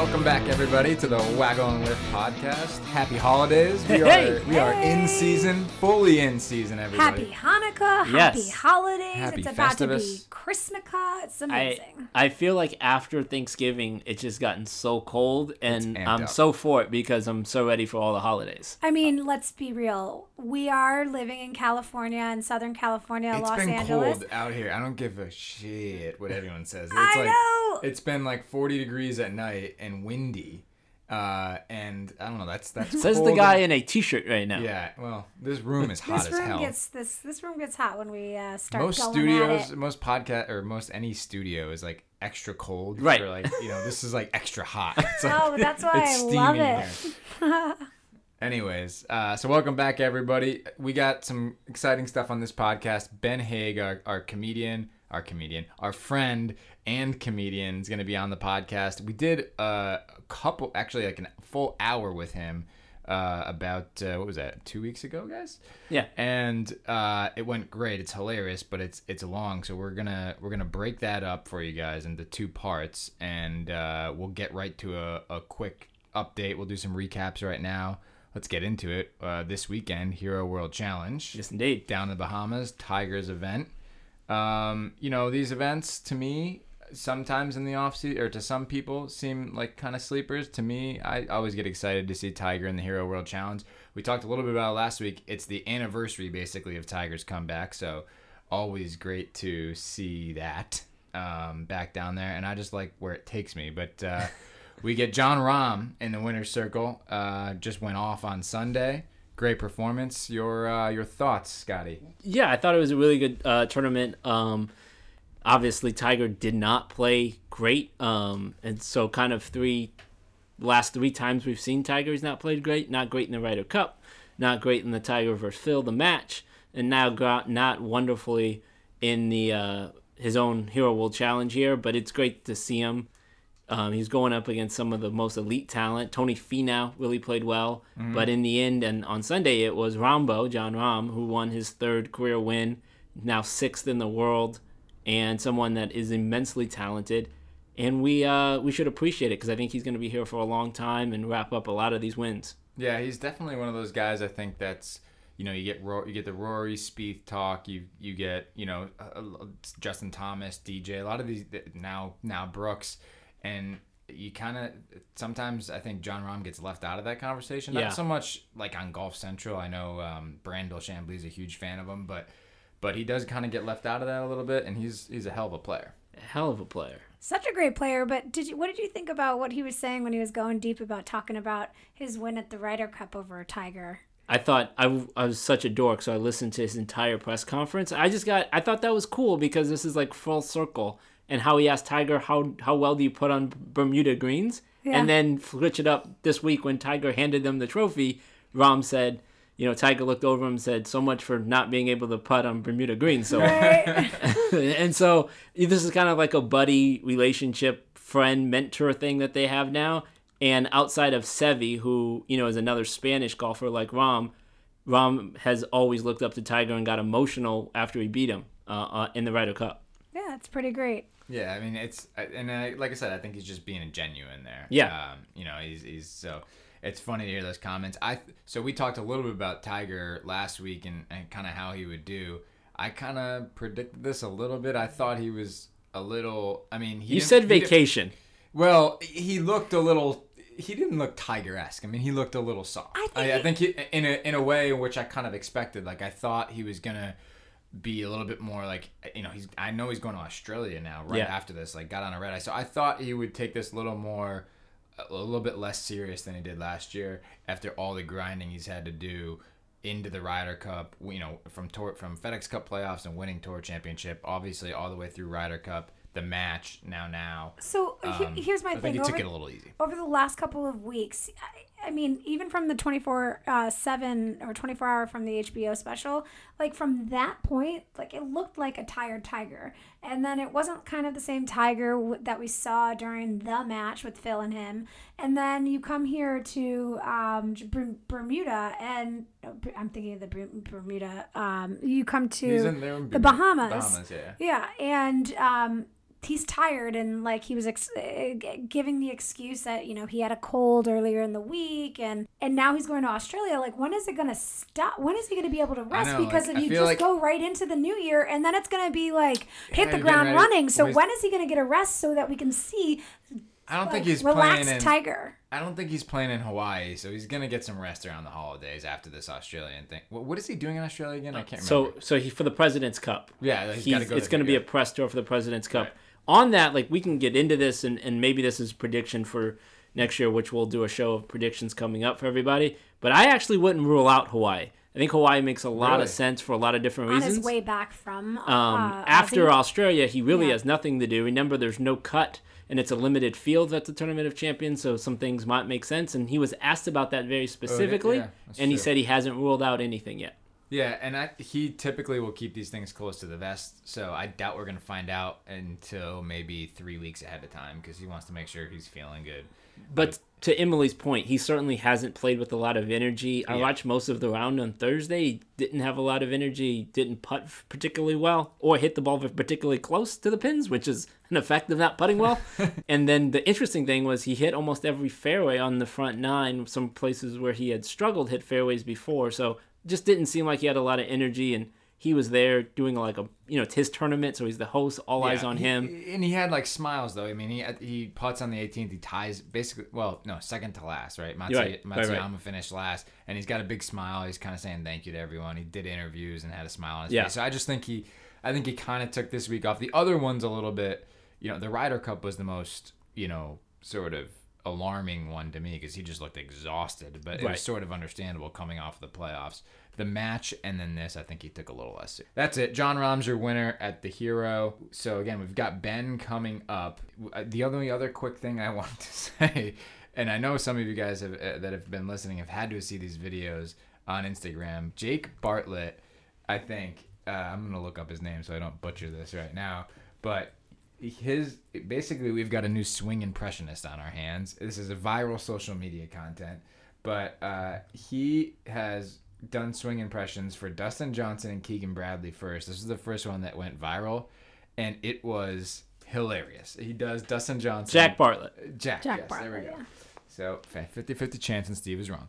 Welcome back, everybody, to the Waggle and Whiff podcast. Happy holidays. We are in season, fully in season, everybody. Happy Hanukkah. Yes. Happy holidays. Happy Festivus. About to be Christmaka. It's amazing. I feel like after Thanksgiving, it's just gotten so cold, and I'm so for it because I'm so ready for all the holidays. I mean, let's be real. We are living in California, in Southern California, Los Angeles. It's been cold out here. I don't give a shit what everyone says. I know. It's been like 40 degrees at night and windy, and I don't know. That's says the guy in a t-shirt right now. Yeah, well, this room is hot as hell. This room gets hot when we start. Most studios, most podcast, or most any studio is like extra cold. Right. Or like this is like extra hot. It's like, oh, that's why I love it. Anyways, so welcome back, everybody. We got some exciting stuff on this podcast. Ben Haig, our friend and comedian, is going to be on the podcast. We did a full hour with him about, what was that, 2 weeks ago, guys? Yeah. And it went great. It's hilarious, but it's long, so we're gonna break that up for you guys into two parts, and we'll get right to a quick update. We'll do some recaps right now. Let's get into it. This weekend, Hero World Challenge. Yes, indeed. Down in the Bahamas, Tiger's event. These events to me sometimes in the off season, or to some people, seem like kind of sleepers. To me, I always get excited to see Tiger in the Hero World Challenge. We talked a little bit about it last week. It's the anniversary basically of Tiger's comeback, so always great to see that back down there, and I just like where it takes me. But we get Jon Rahm in the winner's circle. Just went off on Sunday. Great performance. Your thoughts, Scotty? Yeah, I thought it was a really good tournament. Obviously, Tiger did not play great, and so kind of last three times we've seen Tiger, he's not played great. Not great in the Ryder Cup, not great in the Tiger versus Phil, the match, and now not wonderfully in the his own Hero World Challenge here. But it's great to see him. He's going up against some of the most elite talent. Tony Finau really played well, but in the end, and on Sunday, it was Jon Rahm, who won his third career win, now sixth in the world, and someone that is immensely talented. And we should appreciate it because I think he's going to be here for a long time and wrap up a lot of these wins. Yeah, he's definitely one of those guys. I think that's you get the Rory Spieth talk, you get Justin Thomas, DJ, a lot of these now Brooks. And you kind of sometimes I think Jon Rahm gets left out of that conversation. Not so much like on Golf Central. I know Brandel Chamblee is a huge fan of him, but he does kind of get left out of that a little bit. And he's a hell of a player. Such a great player. But what did you think about what he was saying when he was going deep about talking about his win at the Ryder Cup over Tiger? I thought I was such a dork, so I listened to his entire press conference. I thought that was cool because this is like full circle. And how he asked Tiger, how well do you put on Bermuda Greens? Yeah. And then switch it up this week when Tiger handed them the trophy. Rahm said, Tiger looked over him and said, so much for not being able to putt on Bermuda Greens. So, right. And so this is kind of like a buddy relationship, friend, mentor thing that they have now. And outside of Seve, who is another Spanish golfer like Rahm has always looked up to Tiger and got emotional after he beat him in the Ryder Cup. Yeah, that's pretty great. Yeah, I mean, like I said, I think he's just being genuine there. Yeah. He's so it's funny to hear those comments. So we talked a little bit about Tiger last week and kind of how he would do. I kind of predicted this a little bit. I thought he was a little, you said vacation. Well, he looked a little, he didn't look Tiger-esque. I mean, he looked a little soft. I think he, in a way in which I kind of expected, like I thought he was going to be a little bit more like, I know he's going to Australia now right after this, like got on a red eye. So I thought he would take this a little bit less serious than he did last year after all the grinding he's had to do into the Ryder Cup, from FedEx Cup playoffs and winning Tour Championship, obviously all the way through Ryder Cup, the match, now. So here's my thing. I think he took it a little easy. Over the last couple of weeks, even from the 24/7 or 24-hour from the HBO special, like from that point, like it looked like a tired Tiger. And then it wasn't kind of the same Tiger that we saw during the match with Phil and him. And then you come here to Bermuda, and I'm thinking of the Bermuda. You come to the Bahamas. Yeah. Yeah. And he's tired, and like he was giving the excuse that, you know, he had a cold earlier in the week, and now he's going to Australia. Like, when is it going to stop? When is he going to be able to rest? Because if you just go right into the new year, and then it's going to be like hit the ground running. So when is he going to get a rest so that we can see? I don't think he's playing in Tiger. I don't think he's playing in Hawaii, so he's gonna get some rest around the holidays after this Australian thing. What is he doing in Australia again? I can't remember. So he for the President's Cup. Yeah, he's gotta go. It's gonna be a press tour for the President's Cup. Right. On that, like, we can get into this, and maybe this is prediction for next year, which we'll do a show of predictions coming up for everybody. But I actually wouldn't rule out Hawaii. I think Hawaii makes a lot of sense for a lot of different reasons. On his way back from after Australia, he really has nothing to do. Remember, there's no cut. And it's a limited field at the Tournament of Champions, so some things might make sense. And he was asked about that very specifically, and he said he hasn't ruled out anything yet. Yeah, and he typically will keep these things close to the vest, so I doubt we're going to find out until maybe 3 weeks ahead of time because he wants to make sure he's feeling good. But to Emily's point, he certainly hasn't played with a lot of energy. I watched most of the round on Thursday. He didn't have a lot of energy, didn't putt particularly well, or hit the ball particularly close to the pins, which is an effect of not putting well. And then the interesting thing was he hit almost every fairway on the front nine, some places where he had struggled hit fairways before, so just didn't seem like he had a lot of energy, and he was there doing like a, you know, it's his tournament, so he's the host, all eyes on him. And he had like smiles though. I mean, he putts on the 18th, he ties basically, well, no, second to last, right? Matsuyama finished last, and he's got a big smile. He's kind of saying thank you to everyone. He did interviews and had a smile on his face. So I just think I think he kind of took this week off. The other one's a little bit, you know, the Ryder Cup was the most, you know, sort of alarming one to me because he just looked exhausted, but it was sort of understandable coming off the playoffs. The match and then this, I think he took a little less. That's it. Jon Rahm's your winner at the Hero. So again, we've got Ben coming up. The only other quick thing I wanted to say, and I know some of you guys that have been listening have had to see these videos on Instagram. Jack Bartlett, I think, I'm going to look up his name so I don't butcher this right now, but basically we've got a new swing impressionist on our hands. This is a viral social media content, but he has done swing impressions for Dustin Johnson and Keegan Bradley first. This is the first one that went viral, and it was hilarious. He does Dustin Johnson. Jack Bartlett. Jack yes, Bartlett, there we go. Yeah. So 50-50 chance, and Steve is wrong.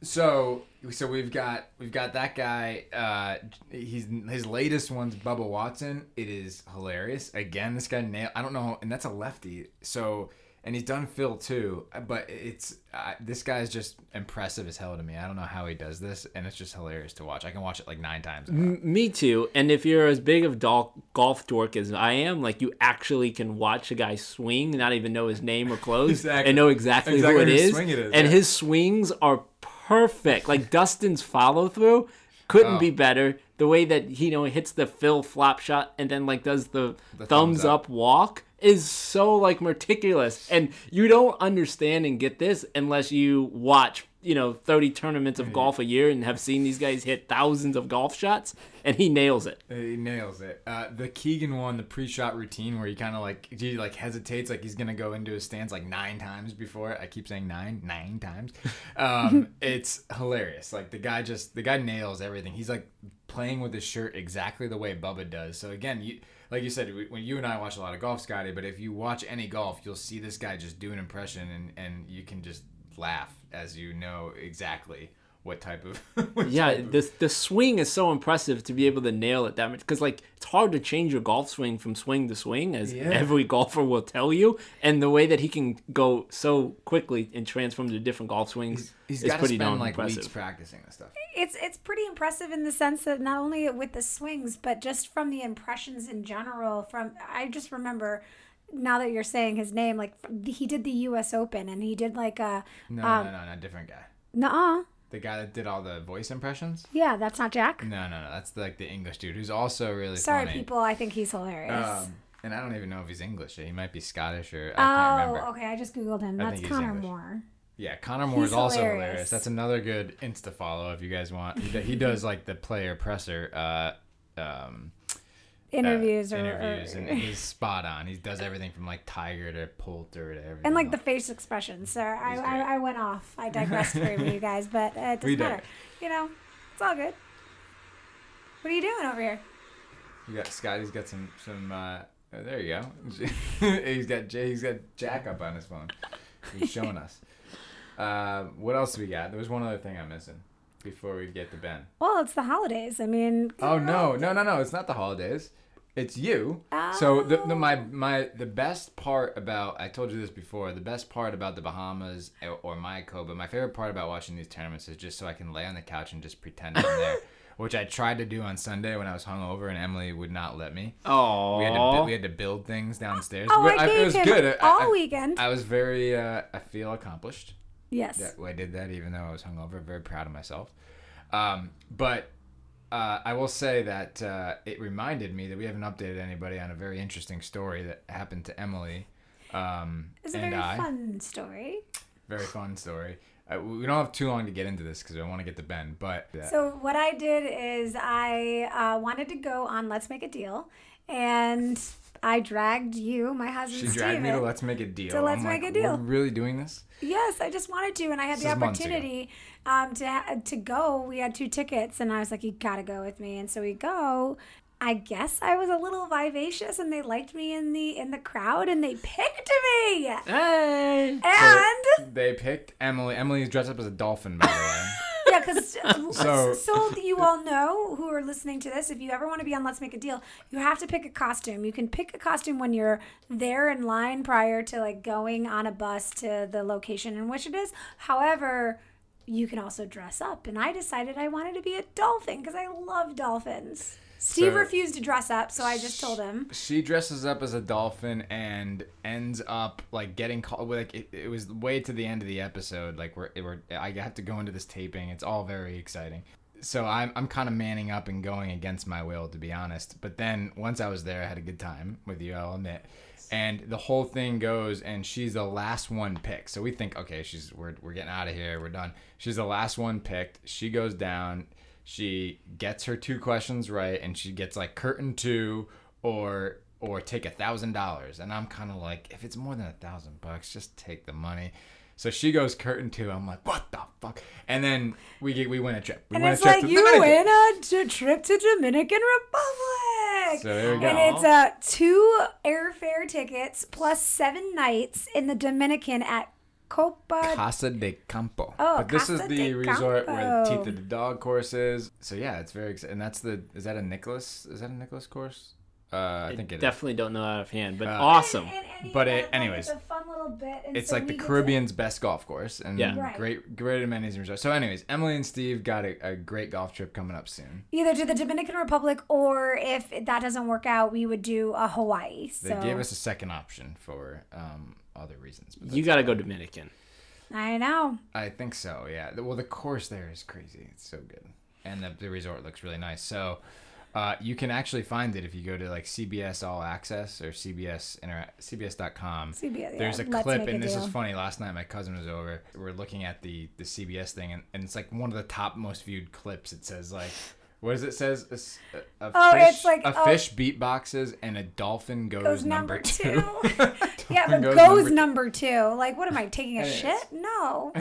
So we've got that guy. His latest one's Bubba Watson. It is hilarious. Again, this guy nailed. I don't know, and that's a lefty. So. And he's done Phil too, but it's this guy is just impressive as hell to me. I don't know how he does this, and it's just hilarious to watch. I can watch it like 9 times. Me too. And if you're as big of golf dork as I am, like you actually can watch a guy swing, not even know his name or clothes, and know exactly who it is. And his swings are perfect. Like Dustin's follow through couldn't be better. The way that he hits the Phil flop shot and then like does the thumbs up walk is so like meticulous, and you don't understand and get this unless you watch 30 tournaments of golf a year and have seen these guys hit thousands of golf shots, and he nails it. The Keegan one, the pre-shot routine where he kind of like hesitates like he's gonna go into his stance like 9 times before. I keep saying nine times. It's hilarious. Like the guy nails everything. He's like playing with his shirt exactly the way Bubba does. So again, like you said, when you and I watch a lot of golf, Scotty, but if you watch any golf, you'll see this guy just do an impression, and you can just laugh as you know exactly what type of... The swing is so impressive to be able to nail it that much, because like it's hard to change your golf swing from swing to swing, as every golfer will tell you, and the way that he can go so quickly and transform to different golf swings... He's got to spend like weeks practicing this stuff. It's pretty impressive in the sense that not only with the swings, but just from the impressions in general. I just remember, now that you're saying his name, like he did the U.S. Open, and he did like a... No, different guy. Nuh-uh. The guy that did all the voice impressions? Yeah, that's not Jack? No, that's like the English dude who's also really funny. Sorry, people, I think he's hilarious. And I don't even know if he's English. He might be Scottish or I can't remember. Oh, okay, I just Googled him. That's Connor Moore. Yeah, Connor Moore is also hilarious. That's another good Insta follow if you guys want. He does like the player presser interviews, and he's spot on. He does everything from like Tiger to Poulter to everything. And like the face expression. So I went off. I digressed for you guys, but it doesn't matter. It's all good. What are you doing over here? You got Scotty's got some Oh, there you go. He's got Jack up on his phone. He's showing us. What else do we got? There was one other thing I'm missing before we get to Ben. Well, it's the holidays. I mean. Oh no! It's not the holidays. It's you. Oh. So the best part about, I told you this before, the best part about the Bahamas or Mayakoba, my favorite part about watching these tournaments is just so I can lay on the couch and just pretend I'm there, which I tried to do on Sunday when I was hungover and Emily would not let me. Oh. We had to build things downstairs. Oh, but it was good. All weekend. I was very, I feel accomplished. Yes. I did that even though I was hungover. Very proud of myself. But. I will say that it reminded me that we haven't updated anybody on a very interesting story that happened to Emily It's a very fun story. Very fun story. We don't have too long to get into this because I want to get to Ben. But So what I did is I wanted to go on Let's Make a Deal, and I dragged you, my husband Steven. She dragged me to Let's Make a Deal. We're really doing this? Yes, I just wanted to, and I had the opportunity to go. We had 2 tickets, and I was like, you got to go with me. And so we go. I guess I was a little vivacious, and they liked me in the crowd, and they picked me. Hey! And? So they picked Emily. Emily's dressed up as a dolphin, by the way. Yeah, because so you all know who are listening to this, if you ever want to be on Let's Make a Deal, you have to pick a costume. You can pick a costume when you're there in line prior to like going on a bus to the location in which it is. However, you can also dress up. And I decided I wanted to be a dolphin because I love dolphins. Steve refused to dress up, so I just told him. She dresses up as a dolphin and ends up like getting caught. Like it was way to the end of the episode. Like I have to go into this taping. It's all very exciting. So I'm kind of manning up and going against my will, to be honest. But then once I was there, I had a good time with you, I'll admit. And the whole thing goes, and she's the last one picked. So we think, okay, we're getting out of here. We're done. She's the last one picked. She goes down. She gets her 2 questions right, and she gets like curtain 2 or take $1,000. And I'm kind of like, if it's more than $1,000, just take the money. So she goes curtain 2. I'm like, what the fuck? And then we win a trip. You win a trip to Dominican Republic. So there we go. And it's 2 airfare tickets plus 7 nights in the Dominican at Casa de Campo. Oh, but this is the resort where the Teeth of the Dog course is. So yeah, it's very exciting. And that's is that a Nicholas course? I think it definitely is. Don't know out of hand, but awesome. Anyways, it's a fun little bit. It's like the Caribbean's best golf course, and great amenities and resorts. So, anyways, Emily and Steve got a great golf trip coming up soon. Either to the Dominican Republic, or if that doesn't work out, we would do a Hawaii. So. They gave us a second option for other reasons. But you got to go Dominican. I know. I think so. Yeah. Well, the course there is crazy. It's so good, and the resort looks really nice. So. You can actually find it if you go to like CBS All Access or CBS.com. There's a clip, and this is funny. Last night, my cousin was over. We're looking at the CBS thing, and it's like one of the top most viewed clips. It says like, what does it say? A fish beatboxes and a dolphin goes number 2. Yeah, but goes number 2. Like, what am I, taking a shit? No.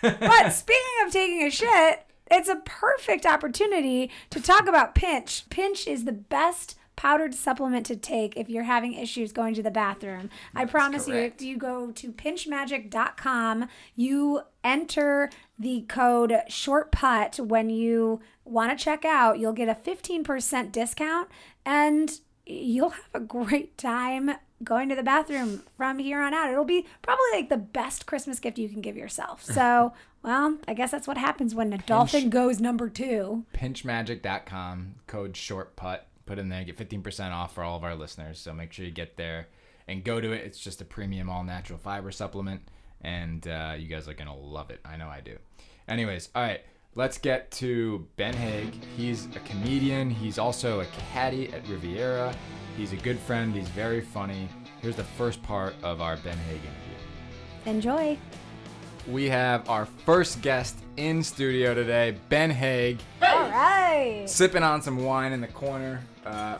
But speaking of taking a shit... It's a perfect opportunity to talk about Pinch. Pinch is the best powdered supplement to take if you're having issues going to the bathroom. That's I promise correct. You, if you go to pinchmagic.com, you enter the code SHORTPUT when you want to check out. You'll get a 15% discount, and you'll have a great time going to the bathroom from here on out. It'll be probably like the best Christmas gift you can give yourself. So, well, I guess that's what happens when a dolphin goes number 2. Pinchmagic.com, code SHORTPUT. Put in there, get 15% off for all of our listeners. So make sure you get there and go to it. It's just a premium all-natural fiber supplement, and you guys are going to love it. I know I do. Anyways, all right. Let's get to Ben Haig. He's a comedian. He's also a caddy at Riviera. He's a good friend. He's very funny. Here's the first part of our Ben Haig interview. Enjoy. We have our first guest in studio today, Ben Haig. Hey. All right. Sipping on some wine in the corner.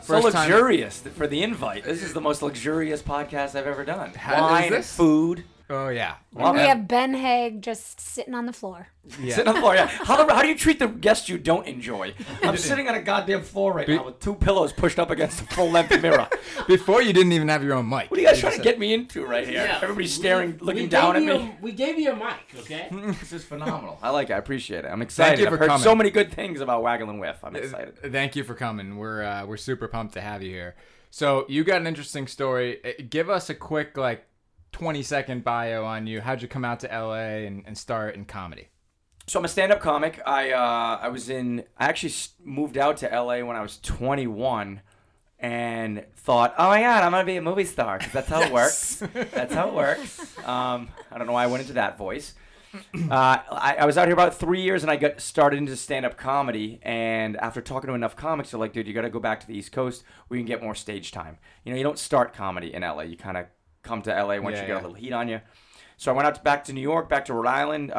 So luxurious for the invite. This is the most luxurious podcast I've ever done. Wine, food. Oh, yeah. Well, we have Ben Haig just sitting on the floor. Yeah. Sitting on the floor, yeah. How do you treat the guests you don't enjoy? I'm sitting on a goddamn floor right now with two pillows pushed up against a full-length mirror. Before, you didn't even have your own mic. What are you guys trying to get me into right here? Yeah, everybody's staring, looking down at me. We gave you a mic, okay? This is phenomenal. I like it. I appreciate it. I'm excited. I've heard so many good things about Waggle and Whiff. I'm excited. Thank you for coming. We're super pumped to have you here. So you got an interesting story. Give us a quick, 20-second bio on you. How'd you come out to LA and start in comedy? So I'm a stand-up comic. I actually moved out to LA when I was 21 and thought, oh my God, I'm gonna be a movie star because that's how it works. That's how it works. I don't know why I went into that voice. I was out here about 3 years and I got started into stand-up comedy, and after talking to enough comics, they're like, dude, you gotta go back to the East Coast. We can get more stage time. You don't start comedy in LA. You kind of come to LA once you get a little heat on you. So I went back to New York, back to Rhode Island,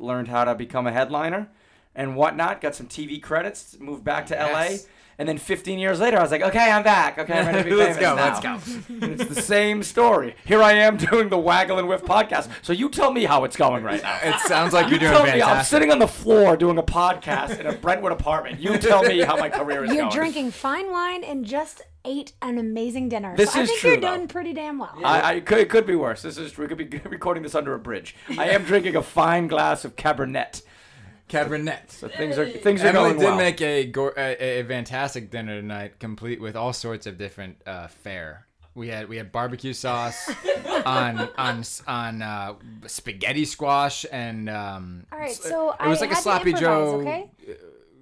learned how to become a headliner and whatnot, got some TV credits, moved back to LA. And then 15 years later, I was like, okay, I'm back. Okay, I'm ready to be famous now. Let's go. It's the same story. Here I am doing the Waggle and Whiff podcast. So you tell me how it's going right now. It sounds like you're doing fantastic. I'm sitting on the floor doing a podcast in a Brentwood apartment. You tell me how my career is going. You're drinking fine wine and just ate an amazing dinner. I think you're doing pretty damn well. Yeah. It could be worse. We could be recording this under a bridge. I am drinking a fine glass of Cabernet. So things are going well. Emily did make a fantastic dinner tonight, complete with all sorts of different fare. We had barbecue sauce on spaghetti squash and. All right, so it was a sloppy Joe. Okay?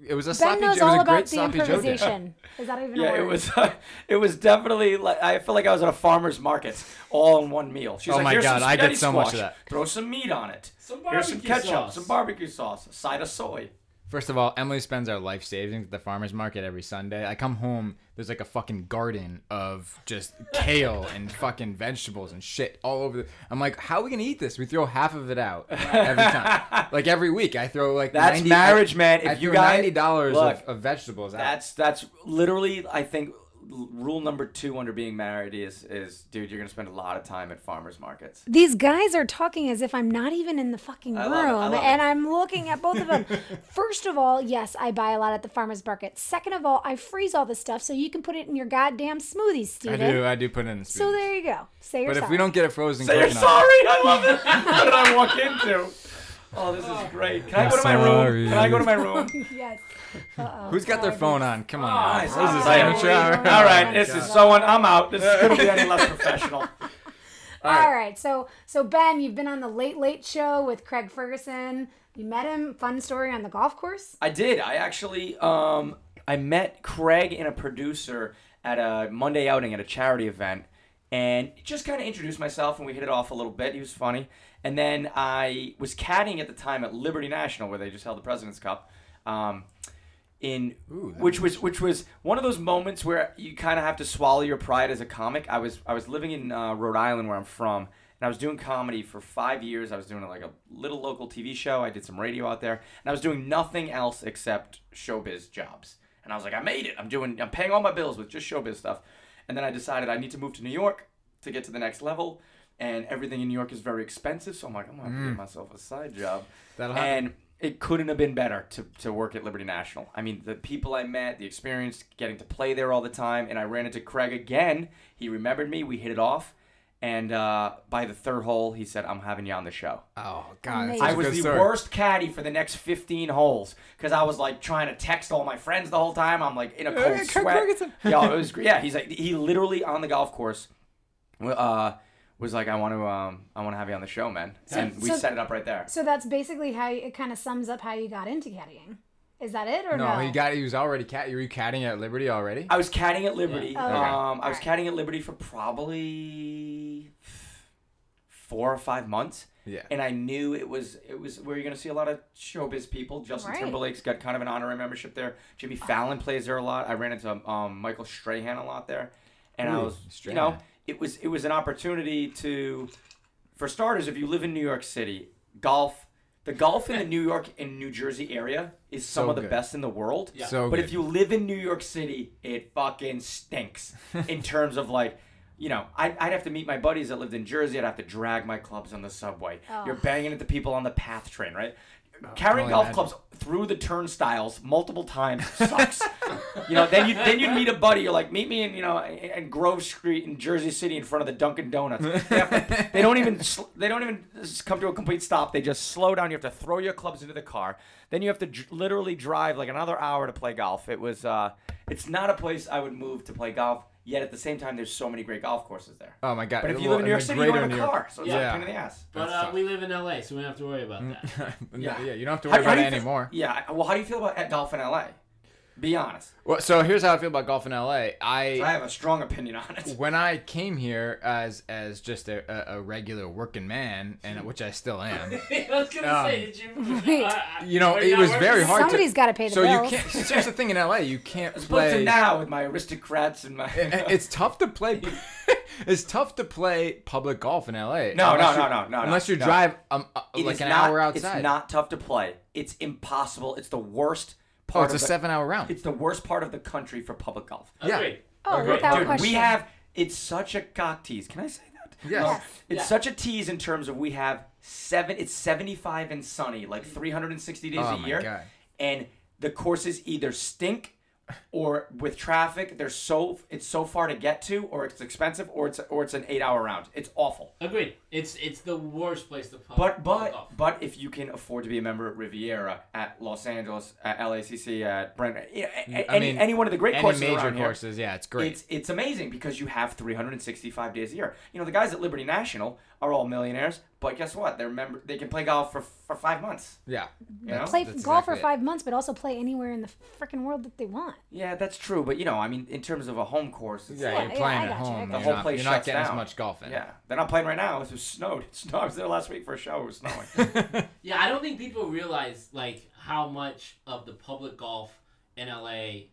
It was a sloppy Joe. Ben knows all about the improvisation. Is that even a word? Yeah, it was definitely like I felt like I was at a farmer's market all in one meal. She's like, here's some spaghetti squash. I did so much of that. Throw some meat on it. Here's some ketchup, some barbecue sauce, a side of soy. First of all, Emily spends our life savings at the farmer's market every Sunday. I come home, there's like a fucking garden of just kale and fucking vegetables and shit all over. I'm like, how are we going to eat this? We throw half of it out every time. Like every week I throw like that's 90, marriage, man. If you got $90 of vegetables out. That's literally, I think, rule number 2 under being married is dude, you're going to spend a lot of time at farmers markets. These guys are talking as if I'm not even in the fucking room, and I'm looking at both of them. First of all, yes, I buy a lot at the farmers market. Second of all, I freeze all the stuff so you can put it in your goddamn smoothies, Steven. I do put it in the smoothies. So there you go. Say you're sorry. But if we don't get it frozen quick enough. Say you're sorry. I love it. What did I walk into? Oh, this is great. Can I go to my room? Yes. Uh-oh. Who's got their phone on? Come on. This is amateur. All right. This is so on. I'm out. This couldn't be any less professional. All right. So Ben, you've been on the Late Late Show with Craig Ferguson. You met him. Fun story on the golf course. I did. I actually I met Craig and a producer at a Monday outing at a charity event, and just kind of introduced myself, and we hit it off a little bit. He was funny. And then I was caddying at the time at Liberty National, where they just held the President's Cup, which was one of those moments where you kind of have to swallow your pride as a comic. I was living in Rhode Island, where I'm from, and I was doing comedy for 5 years. I was doing like a little local TV show. I did some radio out there, and I was doing nothing else except showbiz jobs. And I was like, I made it. I'm paying all my bills with just showbiz stuff. And then I decided I need to move to New York to get to the next level. And everything in New York is very expensive, so I'm like, I'm going to give myself a side job. And it couldn't have been better to work at Liberty National. I mean, the people I met, the experience, getting to play there all the time, and I ran into Craig again. He remembered me. We hit it off. And by the third hole, he said, I'm having you on the show. Oh, God. I was the worst caddy for the next 15 holes because I was, trying to text all my friends the whole time. I'm, in a cold sweat. Yeah, it was great. Yeah, he's he literally on the golf course was like, I want to have you on the show, man. And we set it up right there. So that's basically how it kind of sums up how you got into caddying. Is that it or no? He was already Were you caddying at Liberty already? I was caddying at Liberty. Yeah. Okay. I was caddying at Liberty for probably 4 or 5 months. Yeah. And I knew it was where you're going to see a lot of showbiz people. Justin Timberlake's got kind of an honorary membership there. Jimmy Fallon plays there a lot. I ran into Michael Strahan a lot there. And I was, it was an opportunity to, for starters, if you live in New York City, the golf in the New York and New Jersey area is some of the best in the world. Yeah. But if you live in New York City, it fucking stinks in terms of you know, I'd have to meet my buddies that lived in Jersey. I'd have to drag my clubs on the subway. Oh. You're banging into people on the PATH train, right? Carrying golf clubs through the turnstiles multiple times sucks. You know, then you'd meet a buddy. You're like, meet me in, you know, in Grove Street in Jersey City in front of the Dunkin' Donuts. They don't even come to a complete stop. They just slow down. You have to throw your clubs into the car. Then you have to literally drive like another hour to play golf. It was it's not a place I would move to play golf. Yet at the same time, there's so many great golf courses there. Oh my god! But if you live in New York City, you don't have a car, so it's a pain in the ass. But we live in LA, so we don't have to worry about that. Yeah, you don't have to worry about it anymore. Yeah. Well, how do you feel about golf in LA? Be honest. Well, so here's how I feel about golf in LA. I have a strong opinion on it. When I came here as just a regular working man, and which I still am. I was gonna say, did you? You know, it was very hard. Somebody's got to pay the bills. So you can't. Here's the thing in LA, you can't play. To now with my aristocrats and my. It's tough to play. It's tough to play public golf in LA. No. Unless you drive like an hour outside. It's not tough to play. It's impossible. It's the worst. It's a 7-hour round. It's the worst part of the country for public golf. Yeah. Agreed. Oh, agreed. Without dude, question. We have, it's such a cock tease. Can I say that? Yes. No, it's such a tease in terms of we have it's 75 and sunny, like 360 days a year. God. And the courses either stink or with traffic, it's so far to get to, or it's expensive, or it's an 8-hour round. It's awful. Agreed. It's the worst place to play. But if you can afford to be a member at Riviera, at Los Angeles, at LACC, at Brentwood, any one of the great courses around here. Any major courses, yeah, it's great. It's amazing because you have 365 days a year. You know, the guys at Liberty National are all millionaires, but guess what? They can play golf for 5 months. Yeah. Play golf for 5 months, but also play anywhere in the freaking world that they want. Yeah, that's true. But, you know, I mean, in terms of a home course. It's you're playing at home. The whole place shuts down. You're not getting as much golf in. Yeah. They're not playing right now. It snowed. I was there last week for a show. It was snowing. Yeah, I don't think people realize, like, how much of the public golf in L.A.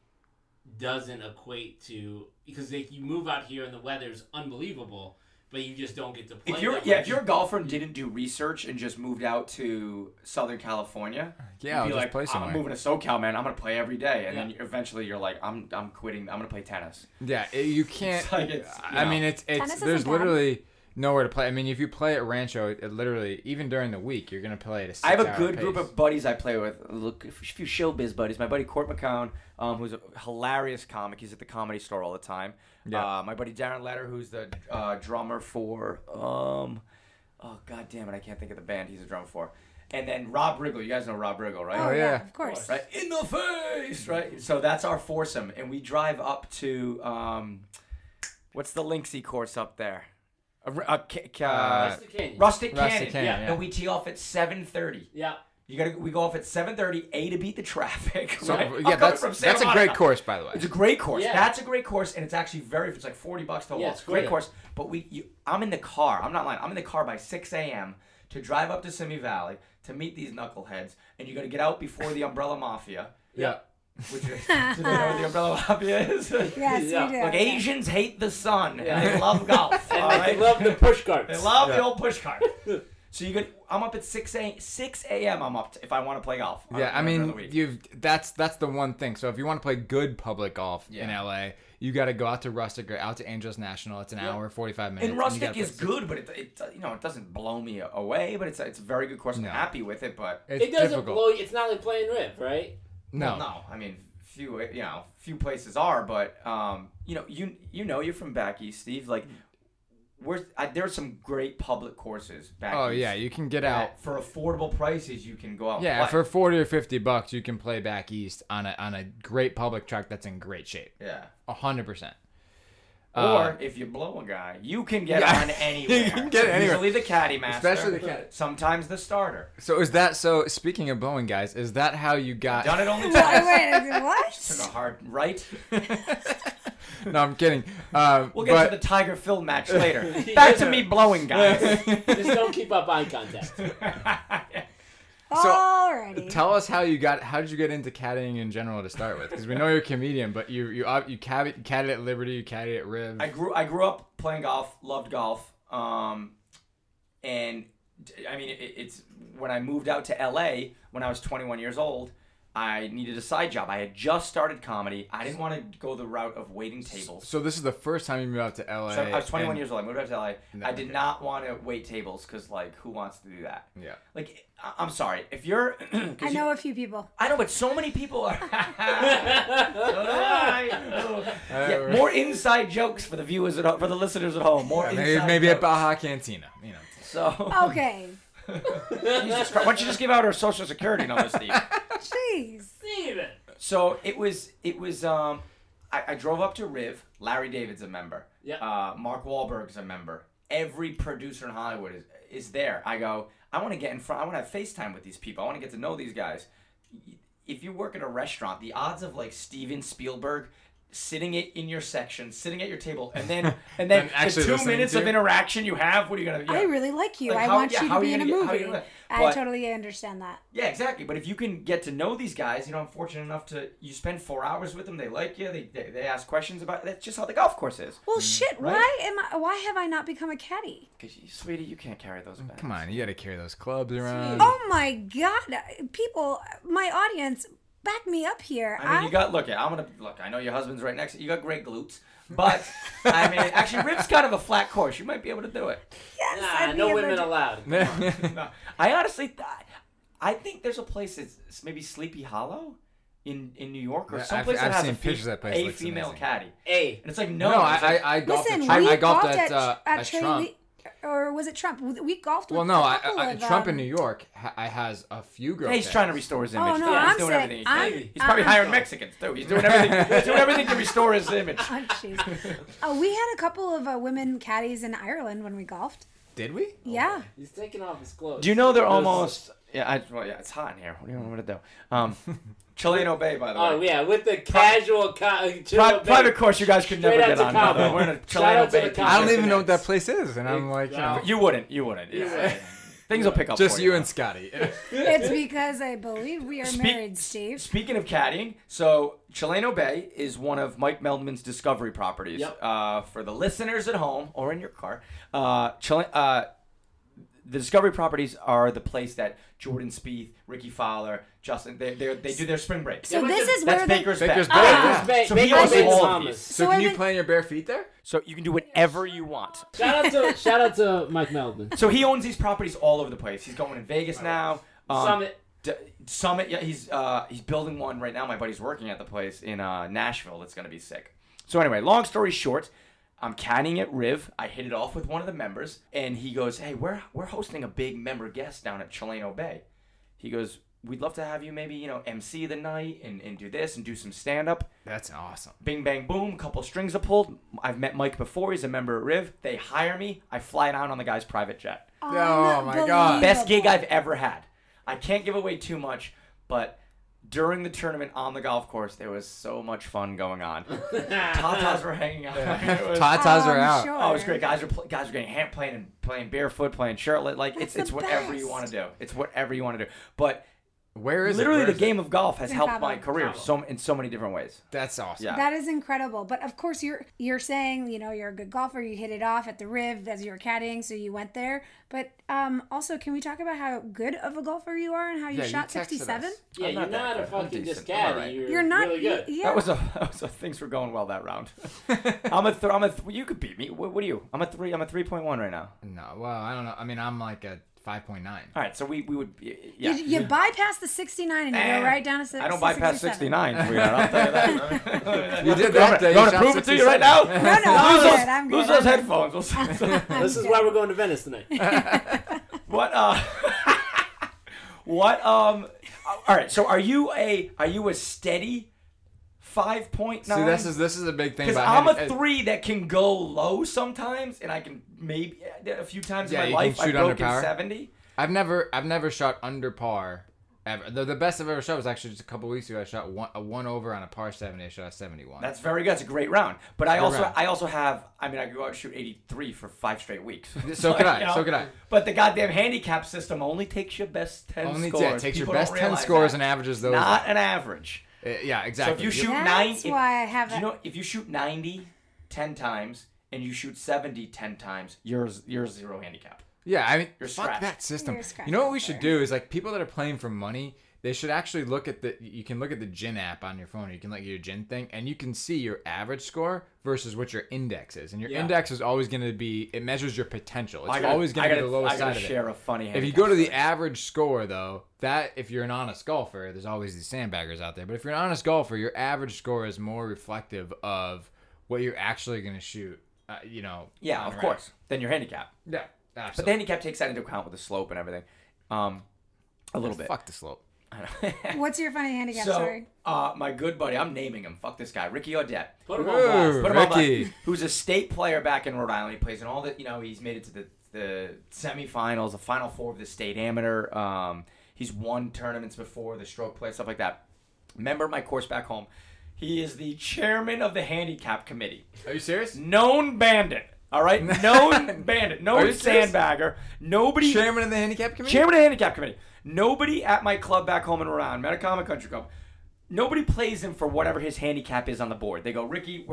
doesn't equate to... Because you move out here and the weather's unbelievable, but you just don't get to play. If you're a golfer and didn't do research and just moved out to Southern California, yeah, you'd be like, I'm moving to SoCal, man. I'm gonna play every day, and then eventually you're like, I'm quitting. I'm gonna play tennis. Yeah, you can't. There's literally nowhere to play. I mean, if you play at Rancho, it literally even during the week you're gonna play at a 6-hour I have a good group of buddies I play with. Look, a few showbiz buddies. My buddy Court McCown, who's a hilarious comic. He's at the Comedy Store all the time. Yeah. My buddy Darren Letter, who's the drummer for, I can't think of the band he's a drummer for. And then Rob Riggle, you guys know Rob Riggle, right? Oh, yeah, of course. Right, in the face, right? So that's our foursome, and we drive up to, what's the Linksy course up there? Rustic Canyon. Yeah. And we tee off at 7:30. Yeah. We go off at 7:30, A, to beat the traffic. So, right? Yeah, that's a great course, by the way. It's a great course. Yeah. That's a great course, and it's actually it's like $40 total. Yeah, it's a great course. But I'm in the car. I'm not lying. I'm in the car by 6 a.m. to drive up to Simi Valley to meet these knuckleheads, and you got to get out before the Umbrella Mafia. Yeah. Which do they know what the Umbrella Mafia is? Yes, yeah. We do. Look, Asians hate the sun, and they love golf. And they love the push carts. They love the old push cart. So I'm up at 6 a.m. I'm up if I want to play golf. Yeah, I mean, that's the one thing. So if you want to play good public golf in L.A., you got to go out to Rustic or out to Andros National. It's an hour, 45 minutes. And Rustic is good, but it doesn't blow me away. But it's a very good course. I'm happy with it, but it doesn't blow you. It's not like playing Riv, right? No, well, no. I mean, few places are, but you're from back east, Steve, like. There's some great public courses back east. Oh, yeah, you can get out. For affordable prices, you can go out and play. Yeah, for 40 or $50, you can play back east on a great public track that's in great shape. Yeah. 100%. Or if you blow a guy, you can get on anywhere. You can get anywhere. Usually the caddy master. Especially the caddy. Sometimes the starter. So is that, speaking of blowing guys, is that how you got... Done it only twice. Wait, what? Just took a hard right. No, I'm kidding. We'll get to the Tiger Phil match later. Back to me blowing guys. Just don't keep up eye contact. So, alrighty. Tell us how did you get into caddying in general to start with? Because we know you're a comedian, but you caddied at Liberty, you caddied at Riv. I grew up playing golf, loved golf, and I mean it's when I moved out to LA when I was 21 years old. I needed a side job. I had just started comedy. I didn't want to go the route of waiting tables. So this is the first time you moved out to LA. So I was 21 years old. I moved out to LA. No, I did not want to wait tables because, like, who wants to do that? Yeah. Like, I'm sorry. If you're... I know a few people. I know, but so many people are... yeah, more inside jokes for the viewers, at home, for the listeners at home. More maybe jokes. At Baja Cantina, you know. So... Okay. Jesus Christ. Why don't you just give out her social security number, Steve? Jeez. Steven. So it was I drove up to Riv. Larry David's a member. Yeah. Mark Wahlberg's a member. Every producer in Hollywood is there. I go, I want to get in front. I want to have FaceTime with these people. I want to get to know these guys. If you work at a restaurant, the odds of like Steven Spielberg sitting it in your section, sitting at your table, and then the 2 minutes of interaction you have, what are you gonna? You know, I really like you. Like how, I want you to be in a movie. I totally understand that. Yeah, exactly. But if you can get to know these guys, you know, I'm fortunate enough to you spend 4 hours with them. They like you. They ask questions about. That's just how the golf course is. Well, shit. Right? Why have I not become a caddy? Because, sweetie, you can't carry those bags. Come on, you got to carry those clubs around. Oh my God, people, my audience. Back me up here. I mean, I know your husband's right next to you. You got great glutes, but I mean, actually, Rip's kind of a flat course. You might be able to do it. Yes, no women allowed. No. I honestly thought. I think there's a place that's maybe Sleepy Hollow in New York or someplace that has a female caddy. And it's like no. I golfed. Listen, I golfed at Trump. Or was it Trump? We golfed with Trump in New York has a few girls. Yeah, he's trying to restore his image. Oh, no, he's doing everything he can. He's probably hiring Mexicans, too. He's doing everything to restore his image. Oh, jeez. We had a couple of women caddies in Ireland when we golfed. Did we? Yeah. Okay. He's taking off his clothes. Do you know they're almost... Yeah, it's hot in here. What do you want to do? Chileno Bay, by the way. Oh, yeah, with the casual... private course you guys could never get on. No, we're in a Chileno Bay. I don't even know what that place is. And I'm like... No. You wouldn't. Yeah. Things will pick up just for you. Just you and Scotty. It's because I believe we are married, Steve. Speaking of caddying, so Chileno Bay is one of Mike Meldman's Discovery properties. Yep. For the listeners at home or in your car, the Discovery properties are the place that Jordan Spieth, Ricky Fowler, Justin, they do their spring break. So this is where Baker's Bay. So he owns all of these. So can you play on your bare feet there? So you can do whatever you want. Shout out to Mike Meldman. So he owns these properties all over the place. He's going in Vegas now. Summit. Yeah, he's building one right now. My buddy's working at the place in Nashville. That's going to be sick. So anyway, long story short. I'm caddying at Riv. I hit it off with one of the members, and he goes, "Hey, we're hosting a big member guest down at Chileno Bay." He goes, "We'd love to have you maybe, you know, MC the night and do this and do some stand-up." That's awesome. Bing, bang, boom. A couple strings are pulled. I've met Mike before. He's a member at Riv. They hire me. I fly down on the guy's private jet. Oh my God. Best gig I've ever had. I can't give away too much, but... During the tournament on the golf course, there was so much fun going on. Tatas were hanging out. Yeah. Tatas were out. Sure. Oh, it was great. Guys were getting hand playing barefoot, playing shirtless. Like it's whatever you want to do. But where is literally the game of golf has helped my career in so many different ways. That's awesome. Yeah. That is incredible. But of course, you're saying you know you're a good golfer. You hit it off at the Riv as you were caddying, so you went there. But also, can we talk about how good of a golfer you are and how you shot 67? Yeah, you're not a fucking just caddy. Right. You're not really good. Yeah. That was things were going well that round. You could beat me. What are you? I'm a 3.1 right now. No, well, I don't know. I mean, I'm like a 5.9. All right, so we would... Yeah. You bypass the 69 and you go right down to 67. I don't bypass 69. I'll tell you that. You did that. You want to prove it to you right now? No, I'm good. Lose those headphones. This is why we're going to Venice tonight. All right, so are you a steady... 5.9. See, this is a big thing about him. Because I'm a 3 that can go low sometimes, and I can maybe a few times in my life I've broken 70. I've never shot under par ever. The best I've ever shot was actually just a couple weeks ago. I shot a one over on a par 70. I shot 71. That's very good. That's a great round. But I also have. I mean, I could go out and shoot 83 for 5 straight weeks. So could I. You know? So could I. But the goddamn handicap system only takes your best 10 scores. Only takes your best 10 scores and averages those. Not an average. Yeah, exactly. So if you shoot 90, that's why I have if you shoot 90 10 times and you shoot 70 10 times, you're zero handicap. Yeah, I mean, fuck that system. You know what we should do is like people that are playing for money They should actually look at the, you can look at the gin app on your phone. You can look at your gin thing, and you can see your average score versus what your index is. And your index is always going to be, it measures your potential. It's always going to be the lowest side of it. I got to share a funny handicap. If you go to the average score, though, that, if you're an honest golfer, there's always these sandbaggers out there. But if you're an honest golfer, your average score is more reflective of what you're actually going to shoot, you know. Yeah, of course. Than your handicap. Yeah, absolutely. But the handicap takes that into account with the slope and everything. A little bit. Fuck the slope. What's your funny handicap? So, sorry. My good buddy, I'm naming him. Fuck this guy, Ricky Audette. Put him on blast. Put him on blast. Who's a state player back in Rhode Island? He plays in all the, you know, he's made it to the semifinals, the Final Four of the state amateur. He's won tournaments before, the stroke play, stuff like that. Remember my course back home. He is the chairman of the handicap committee. Are you serious? Known bandit. All right, known bandit, known sandbagger. Nobody. Chairman of the handicap committee. Chairman of the handicap committee. Nobody at my club back home in Rhode Island, Metacomet Country Club, nobody plays him for whatever his handicap is on the board. They go, Ricky,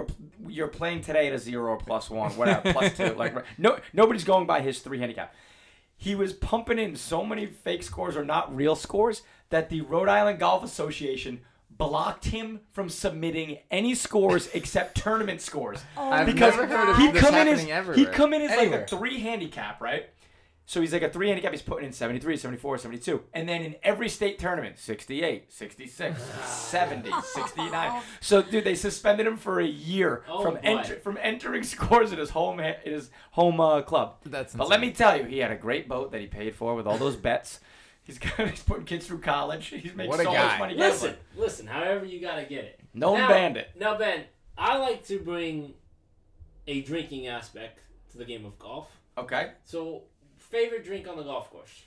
you're playing today at a 0 or plus 1, whatever, plus 2. Like, no, nobody's going by his 3 handicap. He was pumping in so many fake scores or not real scores that the Rhode Island Golf Association blocked him from submitting any scores except tournament scores. Oh, because I've never heard of this happening ever. He'd come in as like a 3 handicap, right? So he's like a 3 handicap. He's putting in 73, 74, 72. And then in every state tournament, 68, 66, 70, 69. So, dude, they suspended him for a year from entering scores at his home club. That's insane. But let me tell you, he had a great boat that he paid for with all those bets. He's putting kids through college. He's making so much money. Listen, however you got to get it. Known bandit. Now, Ben, I like to bring a drinking aspect to the game of golf. Okay. So... favorite drink on the golf course?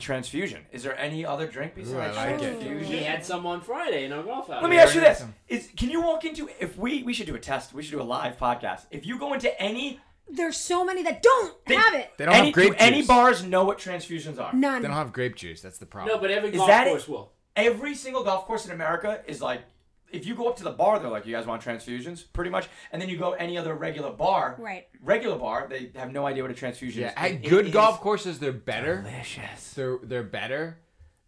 Transfusion. Is there any other drink besides Transfusion? We had some on Friday in our golf outing. Let me ask you this. Can you walk into, if we should do a test, we should do a live podcast. If you go into any... There's so many that have it. They don't have grape juice. Do any bars know what transfusions are? None. They don't have grape juice. That's the problem. No, but every golf course will. Every single golf course in America is like, if you go up to the bar, they're like, you guys want transfusions? Pretty much. And then you go any other regular bar, they have no idea what a transfusion is. At good golf courses, they're better. Delicious. They're better.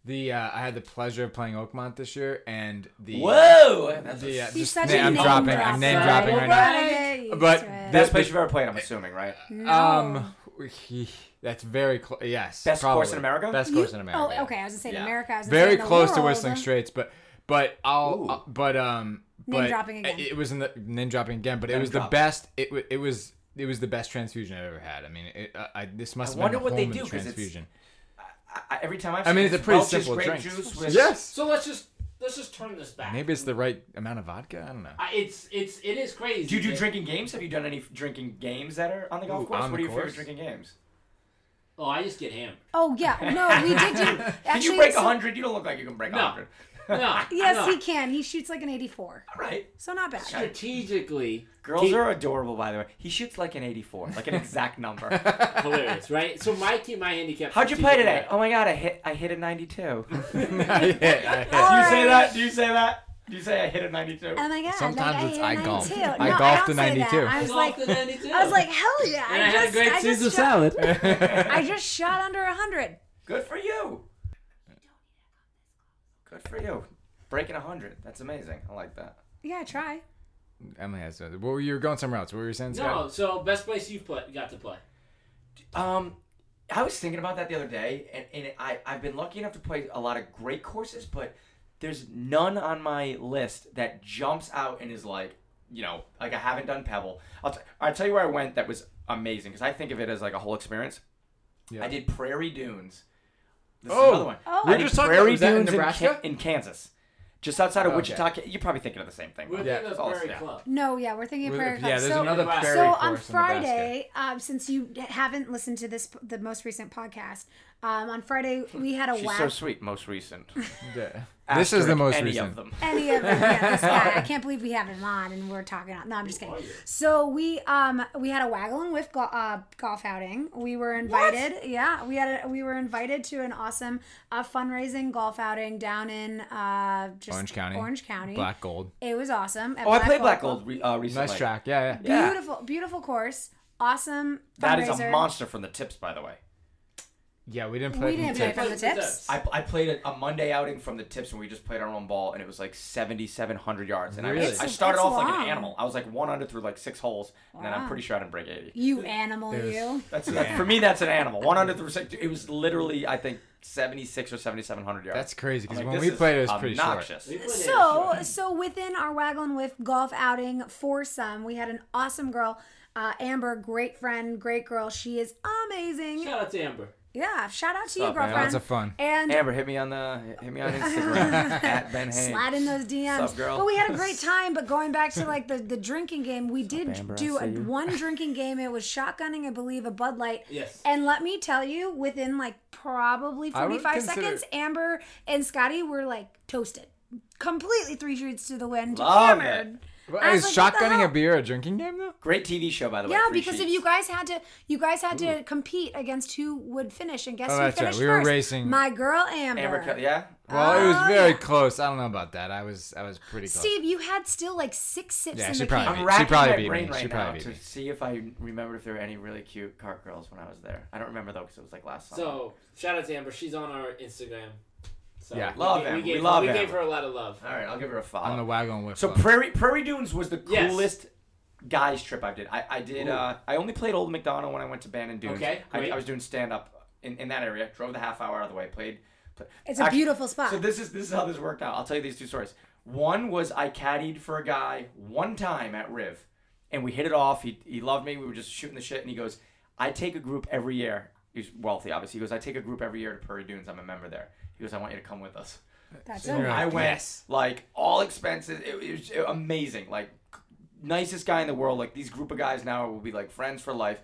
I had the pleasure of playing Oakmont this year, and the... Whoa! I'm name-dropping right now. But best place you've ever played, I'm assuming, right? No. That's very close. Yes. Best course in America? Best course in America. Oh, okay. I was going to say in America. I was going to say very close to Whistling Straits, but name dropping again. It was in the name dropping again, but it was the best. It was the best transfusion I've ever had. I mean, this must have been a home transfusion. Every time I mean, it's a pretty simple drink. Juice with, yes. So let's just turn this back. Maybe it's the right amount of vodka. I don't know. It is crazy. Do you do drinking games? Have you done any drinking games that are on the golf course? What are your favorite drinking games? Oh, I just get hammered. Oh yeah, no, we did. Can you break 100? You don't look like you can break 100. No, yes, he can. He shoots like an 84. All right. So not bad. Strategically. Girls are adorable, by the way. He shoots like an 84, like an exact number. Hilarious, right? So my handicap. How'd you play today? Oh, my God, I hit a 92. I hit. Do you say I hit a 92? Oh, my God. Sometimes it's I golfed. I golfed a 92. I was like, hell yeah. And I had a great Caesar salad. I just shot under 100. Good for you. Good for you. Breaking 100. That's amazing. I like that. Yeah, try. Emily has something. Well, you were going somewhere else. What were you saying? No, so best place you've got to play? I was thinking about that the other day, and I've been lucky enough to play a lot of great courses, but there's none on my list that jumps out and is like, you know, like I haven't done Pebble. I'll tell you where I went that was amazing, because I think of it as like a whole experience. Yeah. I did Prairie Dunes. This is another one. Oh, I did Prairie Dunes in Kansas. Just outside of Wichita. Okay. You're probably thinking of the same thing. We're thinking of Prairie Club. No, yeah, we're thinking of Prairie Club. Yeah, there's another Prairie Club. So on Friday, since you haven't listened to the most recent podcast, on Friday we had a She's so sweet, most recent. Yeah. This is the most recent. Any of them. Yeah, this guy. I can't believe we have him on and we're talking. No, I'm just kidding. So we had a Waggle and Whiff golf outing. We were invited. What? Yeah, we were invited to an awesome fundraising golf outing down in just Orange County. Black Gold. It was awesome. I played Black Gold recently. Nice track. Yeah. Beautiful course. Awesome fundraiser. That is a monster from the tips, by the way. Yeah, we didn't play from the tips. I played a Monday outing from the tips when we just played our own ball, and it was like 7,700 yards. And really? I started off like an animal. I was like one under through like six holes, wow. And then I'm pretty sure I didn't break 80. You animal, you. That's for me, that's an animal. One under through six. It was literally, I think, 76 or 7,700 yards. That's crazy, because like, when we played, it was pretty obnoxious. Short. So within our Waggle and Whiff golf outing foursome, we had an awesome girl, Amber, great friend, great girl. She is amazing. Shout out to Amber. Yeah, shout out to you, girlfriend. Man, lots of fun. And Amber, hit me on Instagram at Ben Haig. Slide in those DMs. What's up, girl? But we had a great time. But going back to like the drinking game, we did one drinking game. It was shotgunning, I believe, a Bud Light. Yes. And let me tell you, within like probably 45 seconds, Amber and Scotty were like toasted, completely three shoots to the wind, hammered. Is like, shotgunning a beer a drinking game though? Great TV show, by the way. Yeah, because if you guys had to compete against who would finish, and guess who finished first? We were racing. My girl Amber, yeah. Well, it was very close. I don't know about that. I was pretty close. Steve, you had still like six sips in the can. She probably beat me. She probably beat me. See if I remember if there were any really cute cart girls when I was there. I don't remember though because it was like last summer. So shout out to Amber. She's on our Instagram. So yeah, we gave her a lot of love. All right, I'll give her a follow. On the Waggle and Whiff. So Prairie Dunes was the coolest guys trip I did. I only played Old Macdonald when I went to Bandon Dunes. Okay, I was doing stand up in that area. Drove the half hour out of the way. Played. It's a beautiful spot. So this is how this worked out. I'll tell you these two stories. One was I caddied for a guy one time at Riv, and we hit it off. He loved me. We were just shooting the shit, and he goes, "I take a group every year." He's wealthy, obviously. He goes, "I take a group every year to Prairie Dunes. I'm a member there." He goes, "I want you to come with us." That's so I went, like, all expenses. It was amazing. Like, nicest guy in the world. Like, these group of guys now will be, like, friends for life.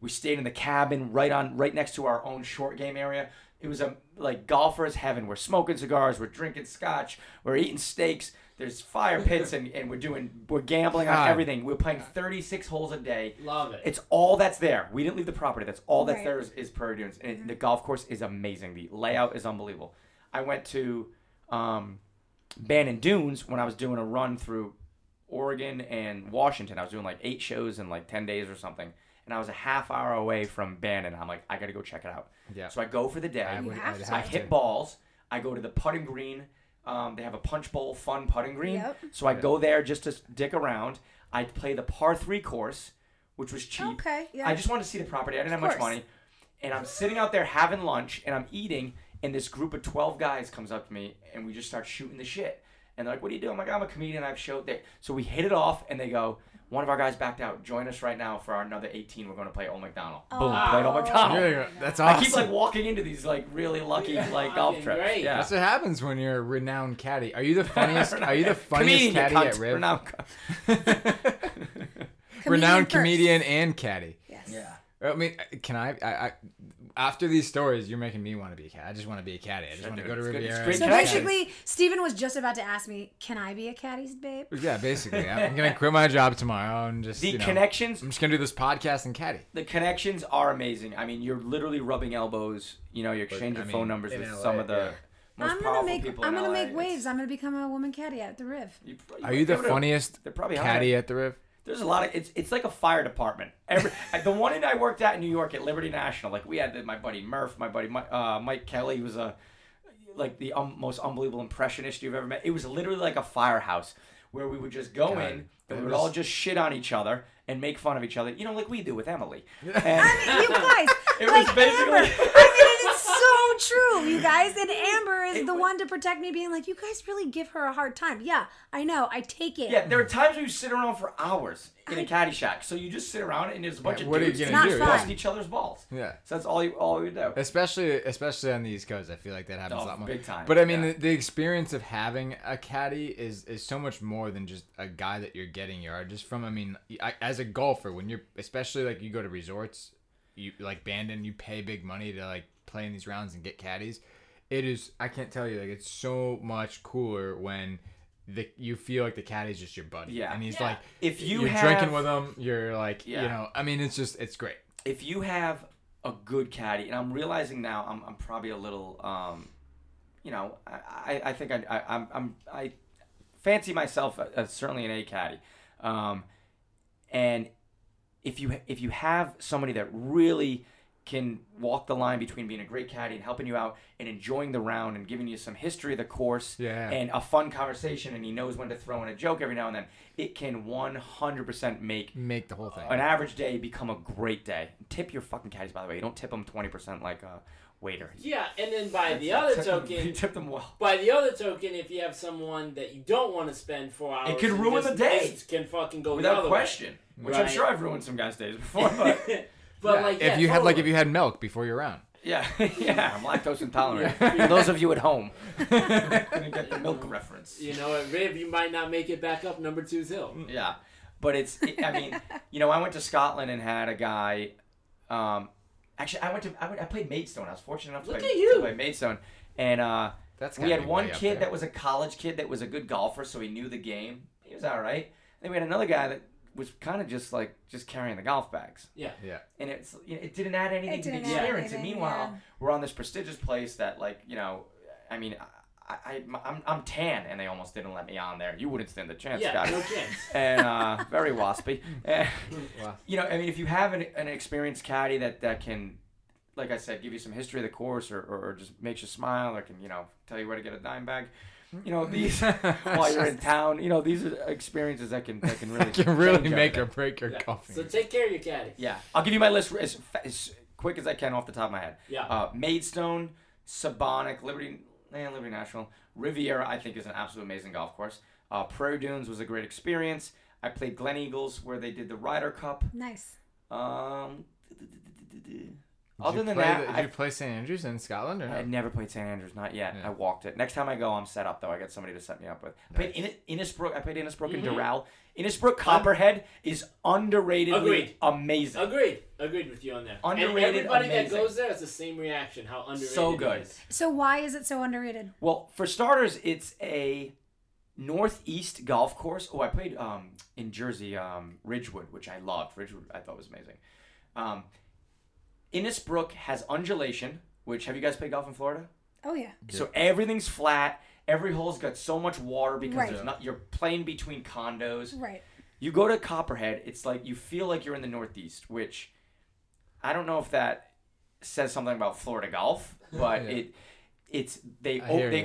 We stayed in the cabin right next to our own short game area. It was, like, golfer's heaven. We're smoking cigars. We're drinking scotch. We're eating steaks. There's fire pits, and we're gambling on everything. We're playing 36 holes a day. Love it. It's all that's there. We didn't leave the property. That's all that's there is Prairie Dunes. And the golf course is amazing. The layout is unbelievable. I went to Bandon Dunes when I was doing a run through Oregon and Washington. I was doing like 8 shows in like 10 days or something. And I was a half hour away from Bandon. I'm like, I got to go check it out. Yeah. So I go for the day. I hit balls. I go to the putting green. They have a punch bowl fun putting green. Yep. So I go there just to dick around. I play the par 3 course, which was cheap. Okay, yeah. I just wanted to see the property. I didn't have much money. And I'm sitting out there having lunch, and I'm eating, and this group of 12 guys comes up to me, and we just start shooting the shit. And they're like, "What do you do?" I'm like, "I'm a comedian. I've showed that." So we hit it off, and they go, "One of our guys backed out. Join us right now for our another 18. We're going to play Old Macdonald." Oh. Boom. Played Old Macdonald. Yeah, that's awesome. I keep like walking into these like really lucky like golf trips. Great. Yeah. That's what happens when you're a renowned caddy. Are you the funniest? Are you the funniest caddy at Rib? Renowned comedian and caddy. Yes. Yeah. I mean, can I after these stories, you're making me want to be a caddy. I just want to be a caddy. I just want to go to Riviera. So basically, Steven was just about to ask me, "Can I be a caddy's babe?" Yeah, basically. I'm going to quit my job tomorrow and just, connections. I'm just going to do this podcast and caddy. The connections are amazing. I mean, you're literally rubbing elbows. You know, you're exchanging phone numbers with LA, some of the most powerful people in LA. I'm going to make waves. I'm going to become a woman caddy at the Riv. Are you the funniest caddy at the Riv? There's a lot of it's like a fire department. The one that I worked at in New York at Liberty National, like we had my buddy Murph, my buddy Mike Kelly, who was the most unbelievable impressionist you've ever met. It was literally like a firehouse where we would just go in and we would all just shit on each other and make fun of each other, you know, like we do with Emily. And you guys, it was basically. Amber. True, you guys, and Amber is the one to protect me, being like, "You guys really give her a hard time." Yeah, I know. I take it. Yeah, there are times where you sit around for hours in a caddy shack, so you just sit around and there's a bunch of dudes and bust each other's balls. Yeah, so that's all you do. Especially on the East Coast, I feel like that happens a lot more. Big time. But I mean, the experience of having a caddy is so much more than just a guy that you're getting your just from. I mean, as a golfer, when you're especially like you go to resorts, you like Bandon, you pay big money to like. Playing these rounds and get caddies, it is. I can't tell you, like, it's so much cooler when you feel like the caddy's just your buddy. Yeah, and he's like, if you're drinking with him, you're like, you know, I mean, it's just, it's great. If you have a good caddy, and I'm realizing now, I'm probably a little, you know, I think I fancy myself as certainly an A caddy, and if you have somebody that really can walk the line between being a great caddy and helping you out and enjoying the round and giving you some history of the course and a fun conversation, and he knows when to throw in a joke every now and then. It can 100% make the whole thing. An average day become a great day. Tip your fucking caddies, by the way. You don't tip them 20% like a waiter. Yeah, and then by the other token, you tip them well. By the other token, if you have someone that you don't want to spend 4 hours, it could ruin the day. It can fucking go without the other question. Way. Which right? I'm sure I've ruined some guys' days before, but. But yeah. Like, yeah, if you totally. Had like if you had milk before your round. Yeah, yeah, I'm lactose intolerant. For those of you at home, couldn't get the milk reference. You know, at Riv, you might not make it back up number 2's hill. Yeah, but I mean, you know, I went to Scotland and had a guy. Actually, I played Maidstone. I was fortunate enough to play Maidstone, and we had one kid that was a college kid that was a good golfer, so he knew the game. He was all right. And then we had another guy that. Was kind of just carrying the golf bags. Yeah, yeah. And it didn't add anything to the experience. And meanwhile, we're on this prestigious place that, like, you know, I mean, I'm tan, and they almost didn't let me on there. You wouldn't stand a chance, guys. Yeah, no chance. And very waspy. And, you know, I mean, if you have an experienced caddy that can, like I said, give you some history of the course, or just makes you smile, or can, you know, tell you where to get a dime bag. You know, these while you're in town, you know, these are experiences that can really make or break your golfing. So take care of your caddy. Yeah, I'll give you my list as quick as I can off the top of my head. Yeah. Maidstone, Sabonic, Liberty National, Riviera. I think is an absolute amazing golf course. Prairie Dunes was a great experience. I played Glen Eagles where they did the Ryder Cup. Nice. Did you play St. Andrews in Scotland or no? I never played St. Andrews, not yet. Yeah. I walked it. Next time I go, I'm set up, though. I got somebody to set me up with. Nice. I played Innisbrook and Doral. Innisbrook Copperhead is underratedly amazing. Agreed with you on that. Underrated, and everybody amazing. That goes there has the same reaction, how underrated so good. It is. So why is it so underrated? Well, for starters, it's a northeast golf course. Oh, I played in Jersey, Ridgewood, which I loved. Ridgewood I thought was amazing. Innisbrook has undulation, which, have you guys played golf in Florida? Oh, yeah. So everything's flat. Every hole's got so much water because you're playing between condos. Right. You go to Copperhead, it's like you feel like you're in the Northeast, which I don't know if that says something about Florida golf, but they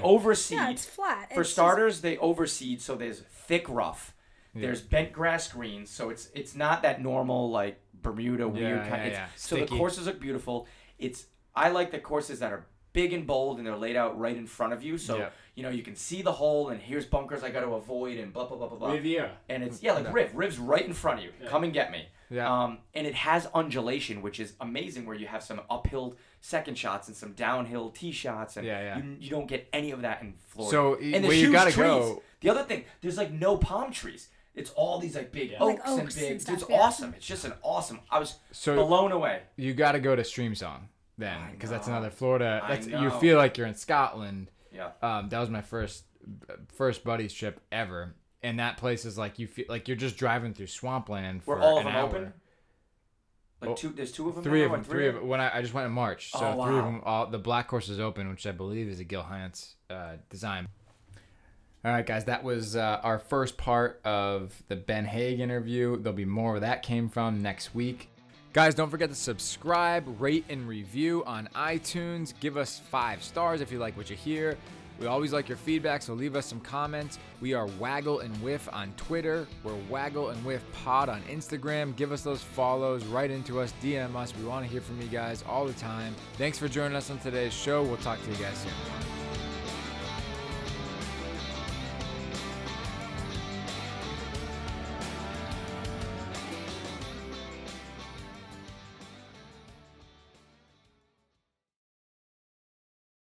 overseed. Yeah, it's flat. For starters, they overseed, so there's thick rough. Yeah. There's bent grass greens, so it's not that normal, like, Bermuda weird kind of. So the courses look beautiful. I like the courses that are big and bold and they're laid out right in front of you. So you know you can see the hole and here's bunkers I got to avoid and blah blah blah blah blah. Riviera. And it's Riv's right in front of you. Yeah. Come and get me. Yeah. And it has undulation, which is amazing, where you have some uphill second shots and some downhill tee shots, and you don't get any of that in Florida. So you gotta trees. Go. The other thing, there's like no palm trees. It's all these like big oaks and big. And stuff, it's awesome. It's just an awesome. I was blown away. You got to go to Stream Song then, because that's another Florida. You feel like you're in Scotland. Yeah. That was my first buddy's trip ever, and that place is like you feel like you're just driving through swampland for an hour. Were all of them open? Like there's two of them. Three of them. When I just went in March, so three of them. All the black course is open, which I believe is a Gil Hyance design. All right, guys, that was our first part of the Ben Haig interview. There'll be more where that came from next week. Guys, don't forget to subscribe, rate, and review on iTunes. Give us 5 stars if you like what you hear. We always like your feedback, so leave us some comments. We are Waggle and Whiff on Twitter. We're Waggle and Whiff Pod on Instagram. Give us those follows, write into us, DM us. We want to hear from you guys all the time. Thanks for joining us on today's show. We'll talk to you guys soon.